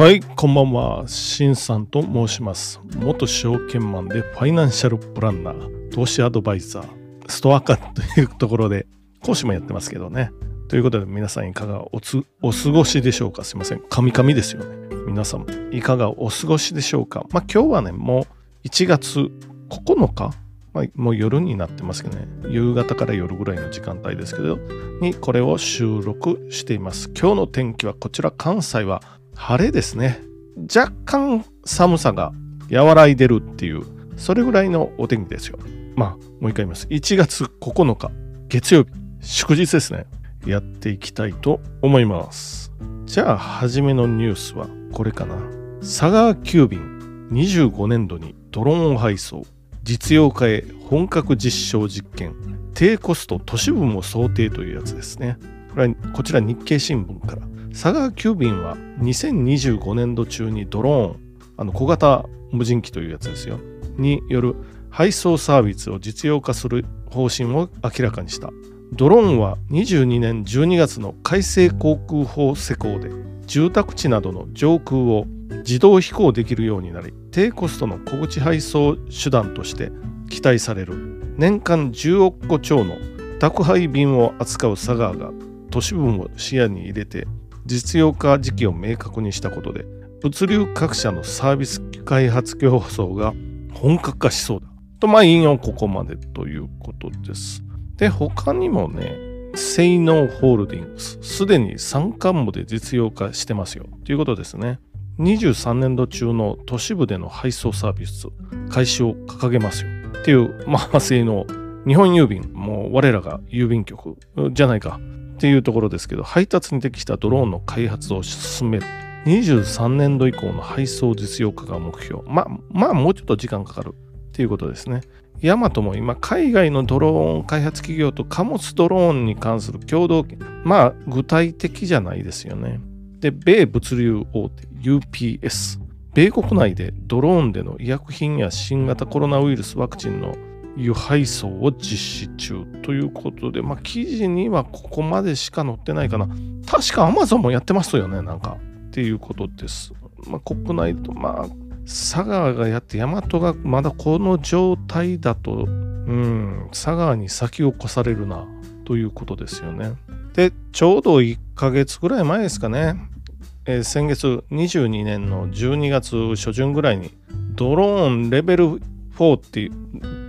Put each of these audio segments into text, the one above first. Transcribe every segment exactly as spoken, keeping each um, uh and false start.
はい、こんばんは。しんさんと申します。元証券マンでファイナンシャルプランナー、投資アドバイザー、ストアカというところで講師もやってますけどね。ということで皆さんいかが お, つお過ごしでしょうか。すいません、カミカミですよね。皆さんいかがお過ごしでしょうか。まあ今日はね、もういちがつここのか、まあ、もう夜になってますけどね、夕方から夜ぐらいの時間帯ですけど、にこれを収録しています。今日の天気はこちら関西は晴れですね。若干寒さが和らいでるっていう、それぐらいのお天気ですよ。まあ、もう一回言います。いちがつここのか、月曜日、祝日ですね。やっていきたいと思います。じゃあ、初めのニュースはこれかな。佐川急便、にじゅうごねんどにドローン配送。実用化へ本格実証実験。低コスト都市部も想定というやつですね。これはこちら日経新聞から。佐川急便はにせんにじゅうごねんど中にドローン、あの小型無人機というやつですよ、による配送サービスを実用化する方針を明らかにした。ドローンはにじゅうにねんじゅうにがつの改正航空法施行で住宅地などの上空を自動飛行できるようになり、低コストの小口配送手段として期待される。年間じゅうおくこ超の宅配便を扱う佐川が都市部を視野に入れて実用化時期を明確にしたことで、物流各社のサービス開発競争が本格化しそうだと、まあ引用ここまでということです。で、他にもね、セイノーホールディングス、すでにさんかんぶで実用化してますよということですね。にじゅうさんねんど中の都市部での配送サービス開始を掲げますよっていう、まあセイノー、日本郵便、もう我らが郵便局じゃないかっていうところですけど、配達に適したドローンの開発を進める。にじゅうさんねんど以降の配送実用化が目標。まあまあもうちょっと時間かかるっていうことですね。ヤマトも今海外のドローン開発企業と貨物ドローンに関する共同、まあ具体的じゃないですよね。で、米物流大手 ユーピーエス、 米国内でドローンでの医薬品や新型コロナウイルスワクチンの輸配送を実施中ということで、まあ記事にはここまでしか載ってないかな。確か Amazon もやってますよね、なんかっていうことです。まあ国内と、まあ佐川がやってヤマトがまだこの状態だと、うん、佐川に先を越されるなということですよね。で、ちょうどいっかげつぐらい前ですかね、えー、先月にじゅうにねんのじゅうにがつしょじゅんぐらいにドローンレベルよんっていう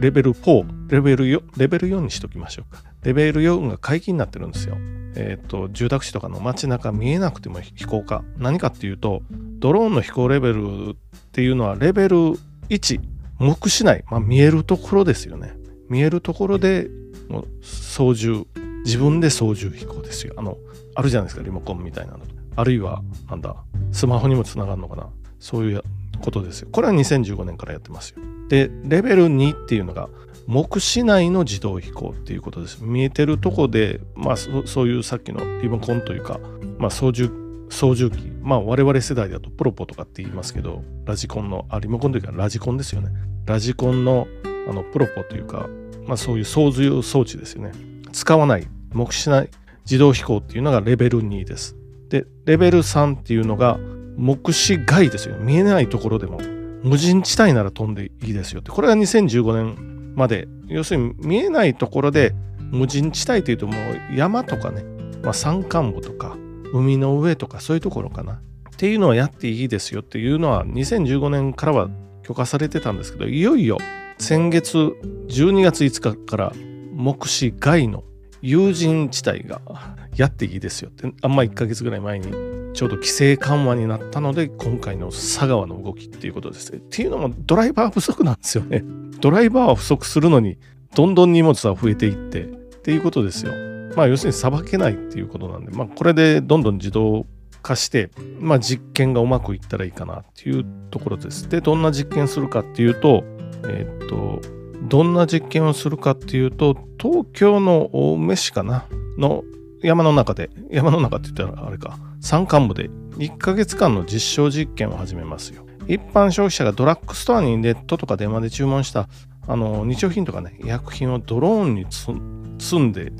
レベルよんレベルよんレベルよんにしときましょうか。レベルよんが解禁になってるんですよ。えっと住宅地とかの街中見えなくても飛行化、何かっていうと、ドローンの飛行レベルっていうのはレベルいち、目視内、まあ、見えるところですよね。見えるところでもう操縦、自分で操縦飛行ですよ。あのあるじゃないですか、リモコンみたいなの、あるいはなんだ、スマホにもつながるのかな、そういうことですよ。これはにせんじゅうごねんからやってますよ。で、レベルにっていうのが目視内の自動飛行っていうことです。見えてるとこで、まあ そ, そういうさっきのリモコンというか、まあ、操縦操縦機、まあ我々世代だとプロポとかって言いますけど、ラジコンの、あリモコンというかラジコンですよね。ラジコン の, あのプロポというか、まあ、そういう操縦装置ですよね。使わない目視内自動飛行っていうのがレベルにです。で、レベルさんっていうのが目視外ですよ。見えないところでも無人地帯なら飛んでいいですよって、これがにせんじゅうごねんまで。要するに見えないところで無人地帯というと、もう山とかね、まあ、山間部とか海の上とかそういうところかなっていうのはやっていいですよっていうのはにせんじゅうごねんからは許可されてたんですけど、いよいよ先月じゅうにがついつかから目視外の有人地帯がやっていいですよって、あんまいっかげつぐらい前にちょうど規制緩和になったので、今回の佐川の動きっていうことですね。っていうのもドライバー不足なんですよね。ドライバーは不足するのにどんどん荷物は増えていってっていうことですよ。まあ要するにさばけないっていうことなんで、まあこれでどんどん自動化して、まあ実験がうまくいったらいいかなっていうところです。で、どんな実験するかっていうと、えーっと、どんな実験をするかっていうと、東京の青梅市かなの山の中で、山の中って言ったらあれか、山間部でいっかげつかんの実証実験を始めますよ。一般消費者がドラッグストアにネットとか電話で注文したあの日用品とかね、医薬品をドローンに積んで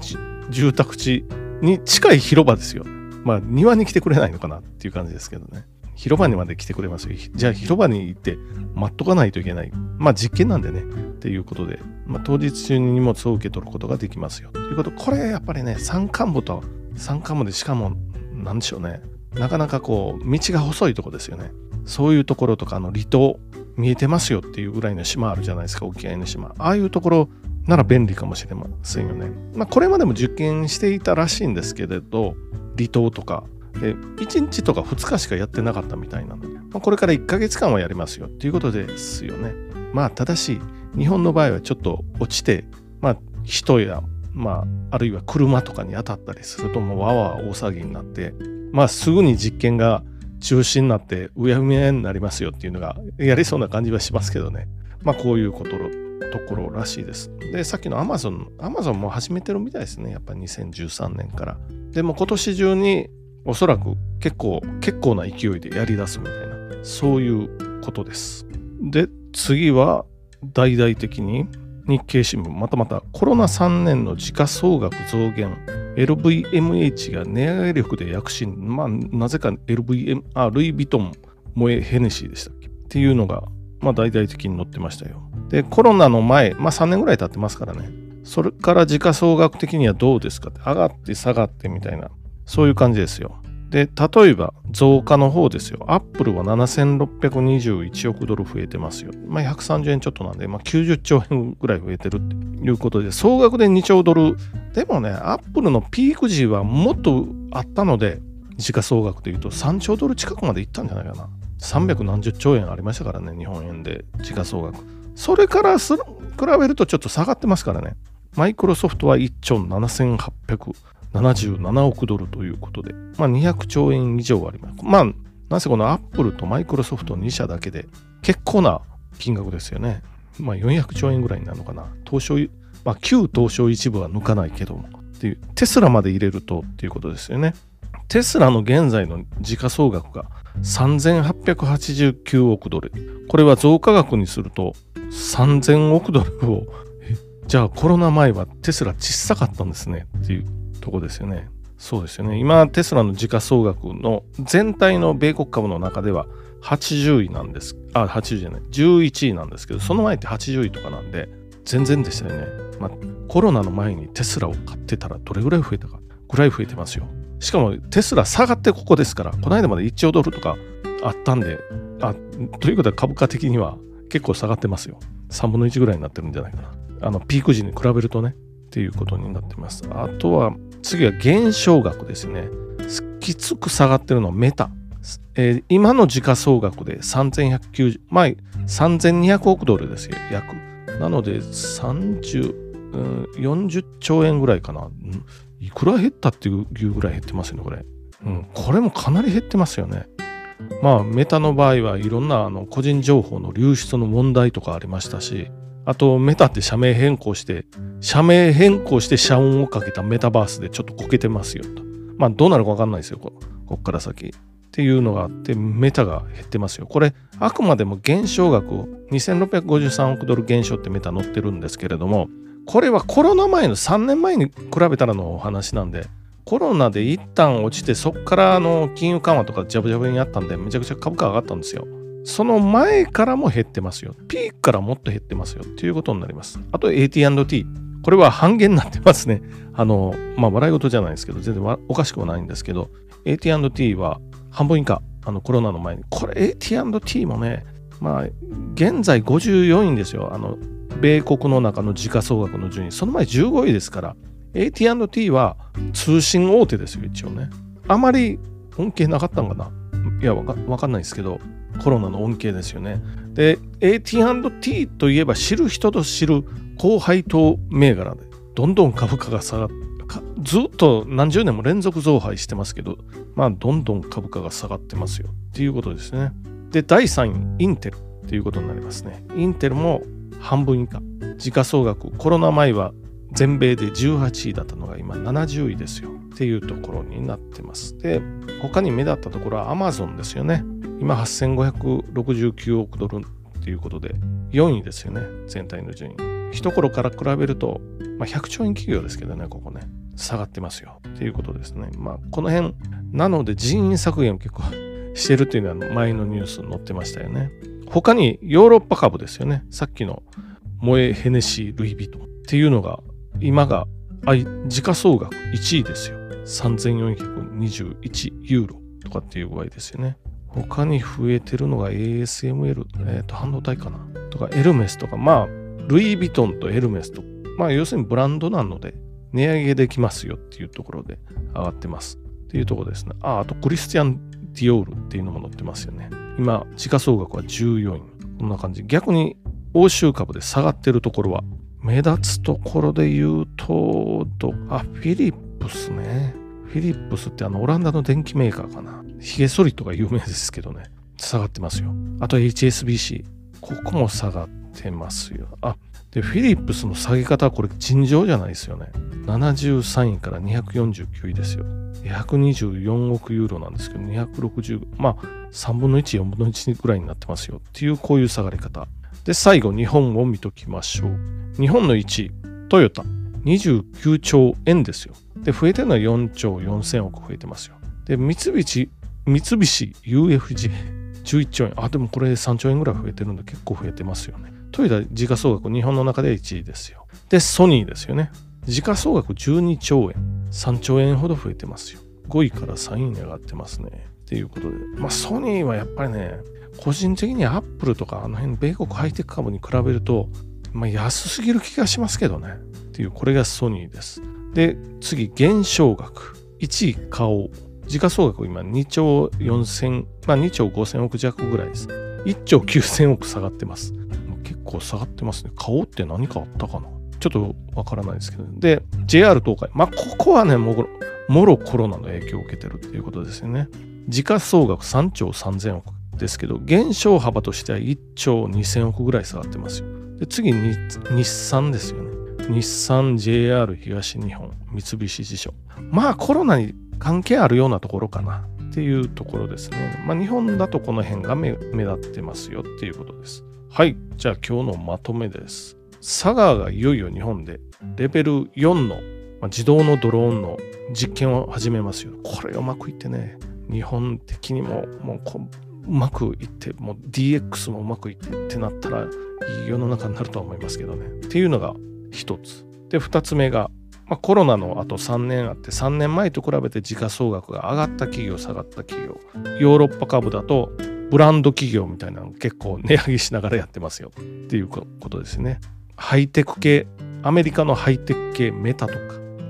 住宅地に近い広場ですよ。まあ庭に来てくれないのかなっていう感じですけどね。広場にまで来てくれますよ。じゃあ広場に行って待っとかないといけない。まあ実験なんでね、っていうことで、まあ、当日中に荷物を受け取ることができますよ。ということ、これやっぱりね、山間部と山間部でしかも、なんでしょうね、なかなかこう、道が細いとこですよね。そういうところとか、あの離島、見えてますよっていうぐらいの島あるじゃないですか、沖合の島。ああいうところなら便利かもしれませんよね。まあ、これまでも受験していたらしいんですけれど、離島とか、でいちにちとかふつかしかやってなかったみたいなので、まあ、これからいっかげつかんはやりますよっていうことですよね。まあ、ただし、日本の場合はちょっと落ちて、まあ、人や、まあ、あるいは車とかに当たったりすると、もうわわ大騒ぎになって、まあ、すぐに実験が中止になってうやむやになりますよっていうのがやりそうな感じはしますけどね。まあこういうことところらしいです。で、さっきの Amazon、Amazon も始めてるみたいですね。やっぱりにせんじゅうさんねんから。でも今年中におそらく結構、結構な勢いでやり出すみたいな、そういうことです。で、次は大々的に日経新聞、またまたコロナさんねんの時価総額増減。エルブイエムエイチ が値上げ力で躍進、まあ、なぜか エルブイエム、あ、ルイ・ヴィトン、モエ・ヘネシーでしたっけっていうのが、まあ、大々的に載ってましたよ。で、コロナの前、まあ、さんねんぐらい経ってますからね。それから時価総額的にはどうですかって、上がって下がってみたいな、そういう感じですよ。で、例えば、増加の方ですよ。アップルはななせんろっぴゃくにじゅういちおくドル増えてますよ。まあ、ひゃくさんじゅうえんちょっとなんで、まあ、きゅうじゅっちょうえんぐらい増えてるっていうことで、総額でにちょうドル。でもね、アップルのピーク時はもっとあったので、時価総額でいうとさんちょうドル近くまでいったんじゃないかな。さんびゃくなんじゅっちょうえんありましたからね、日本円で時価総額。それからす比べるとちょっと下がってますからね。マイクロソフトはいいっちょうななせんはっぴゃくななじゅうななおくドルということで、まあ、にひゃくちょうえん以上あります。まあ、なぜこのアップルとマイクロソフトにしゃだけで結構な金額ですよね。まあ、よんひゃくちょうえんぐらいになるのかな。東証、まあ、旧東証一部は抜かないけどもっていう、テスラまで入れるとっていうことですよね。テスラの現在の時価総額がさんぜんはっぴゃくはちじゅうきゅうおくドル。これは増加額にするとさんぜんおくドルを、じゃあコロナ前はテスラ小さかったんですねっていうとこですよね。そうですよね。今テスラの時価総額の全体の米国株の中でははちじゅういなんです。あ、はちじゅうじゃない。じゅういちいなんですけど、その前ってはちじゅういとかなんで全然でしたよね。まあ、コロナの前にテスラを買ってたらどれぐらい増えたかぐらい増えてますよ。しかもテスラ下がってここですから、この間までいっちょうドルとかあったんで、あ、ということは株価的には結構下がってますよ。さんぶんのいちぐらいになってるんじゃないかな。あのピーク時に比べるとね。っていうことになってます。あとは次は減少額ですね。きつく下がってるのはメタ、えー、今の時価総額でさんぜんひゃくきゅうじゅう、まあ、さんぜんにひゃくおくドルですよ約。なのでさんじゅう、うん、よんじゅっちょうえんぐらいかな、うん、いくら減ったっていうぐらい減ってますよねこれ、うん、これもかなり減ってますよね。まあメタの場合はいろんなあの個人情報の流出の問題とかありましたし、あとメタって社名変更して、社名変更して社運をかけたメタバースでちょっとこけてますよと。まあどうなるかわかんないですよ、ここから先。っていうのがあって、メタが減ってますよ。これ、あくまでも減少額をにせんろっぴゃくごじゅうさんおくドル減少ってメタ載ってるんですけれども、これはコロナ前のさんねんまえに比べたらのお話なんで、コロナで一旦落ちて、そこからあの金融緩和とかジャブジャブにあったんで、めちゃくちゃ株価上がったんですよ。その前からも減ってますよ。ピークからもっと減ってますよっていうことになります。あと エーティーアンドティー。これは半減になってますね。あの、まあ、笑い事じゃないですけど、全然おかしくはないんですけど、エーティーアンドティー は半分以下、あのコロナの前に。これ エーティーアンドティー もね、まあ、現在ごじゅうよんいですよ。あの、米国の中の時価総額の順位。その前じゅうごいですから、エーティーアンドティー は通信大手ですよ、一応ね。あまり恩恵なかったんかな。いや、わか、わかんないですけど、コロナの恩恵ですよね。で、エーティーアンドティー といえば知る人と知る高配当銘柄で、どんどん株価が下がって、ずっと何十年も連続増配してますけど、まあ、どんどん株価が下がってますよっていうことですね。で、だいさんい、インテルっていうことになりますね。インテルも半分以下。時価総額、コロナ前は全米でじゅうはちいだったのが今ななじゅういですよっていうところになってます。で、他に目立ったところは Amazon ですよね。今はっせんごひゃくろくじゅうきゅうおくドルっていうことでよんいですよね、全体の順位。一頃から比べると、まあ、ひゃくちょうえん企業ですけどね、ここね、下がってますよっていうことですね。まあこの辺なので人員削減結構してるというのは前のニュースに載ってましたよね。他にヨーロッパ株ですよね。さっきのモエ・ヘネシー・ルイ・ヴィトンっていうのが今が時価総額いちいですよ。さんぜんよんひゃくにじゅういちユーロとかっていう具合ですよね。他に増えてるのが エーエスエムエル、えー、と半導体かなとかエルメスとか、まあルイ・ヴィトンとエルメスと、まあ要するにブランドなので値上げできますよっていうところで上がってますっていうところですね。あ、あとクリスティアン・ディオールっていうのも載ってますよね。今時価総額はじゅうよんい。こんな感じ。逆に欧州株で下がってるところは目立つところで言うと、あ、フィリップスね。フィリップスってあのオランダの電機メーカーかな。ヒゲソリッドが有名ですけどね。下がってますよ。あと エイチエスビーシー。ここも下がってますよ。あ、で、フィリップスの下げ方はこれ尋常じゃないですよね。ななじゅうさんいからにひゃくよんじゅうきゅういですよ。ひゃくにじゅうよんおくユーロなんですけど、にひゃくろくじゅう、まあさんぶんのいち、よんぶんのいちぐらいになってますよっていうこういう下がり方。で、最後日本を見ときましょう。日本のいちい、トヨタ。にじゅうきゅうちょうえんですよ。で、増えてるのはよんちょうよんせんおく増えてますよ。で、三菱、三菱 ユーエフジェー、じゅういっちょうえん。あ、でもこれさんちょうえんぐらい増えてるんで結構増えてますよね。トヨタ時価総額日本の中でいちいですよ。で、ソニーですよね。時価総額じゅうにちょうえん。さんちょうえんほど増えてますよ。ごいからさんいに上がってますね。っていうことで。まあ、ソニーはやっぱりね、個人的にアップルとかあの辺米国ハイテク株に比べると、まあ、安すぎる気がしますけどね。っていう、これがソニーです。で、次、減少額。いちい、花王。時価総額今にちょうよんせん、まあにちょうごせんおく弱ぐらいです。いっちょうきゅうせんおく下がってます。結構下がってますね。花王って何かあったかな?ちょっとわからないですけど。で、ジェイアール 東海。まあ、ここはね、もろ、もろコロナの影響を受けてるっていうことですよね。時価総額さんちょうさんぜんおくですけど、減少幅としてはいっちょうにせんおくぐらい下がってますよ。で、次に日産ですよね。日産、ジェイアール 東日本、三菱地所。まあコロナに関係あるようなところかなっていうところですね。まあ日本だとこの辺が 目, 目立ってますよっていうことです。はい。じゃあ今日のまとめです。佐川がいよいよ日本でレベルよんの、まあ、自動のドローンの実験を始めますよ。これうまくいってね、日本的にももうこうまくいって、もう ディーエックス もうまくいってってなったらいい世の中になるとは思いますけどね。っていうのが一つ。で、二つ目が、まあ、コロナのあとさんねんあって、さんねんまえと比べて時価総額が上がった企業、下がった企業。ヨーロッパ株だと、ブランド企業みたいなの結構値上げしながらやってますよっていうことですね。ハイテク系、アメリカのハイテク系、メタとか、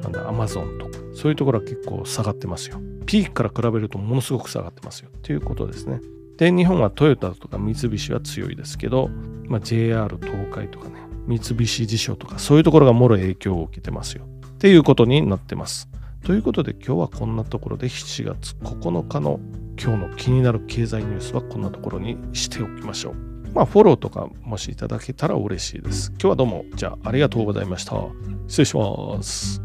なんだ、Amazonとか、そういうところは結構下がってますよ。ピークから比べるとものすごく下がってますよっていうことですね。で、日本はトヨタとか三菱は強いですけど、まあ、ジェイアール 東海とかね、三菱地所とかそういうところがもろ影響を受けてますよっていうことになってます。ということで今日はこんなところでしちがつここのかの今日の気になる経済ニュースはこんなところにしておきましょう。まあフォローとかもしいただけたら嬉しいです。今日はどうもじゃあありがとうございました。失礼します。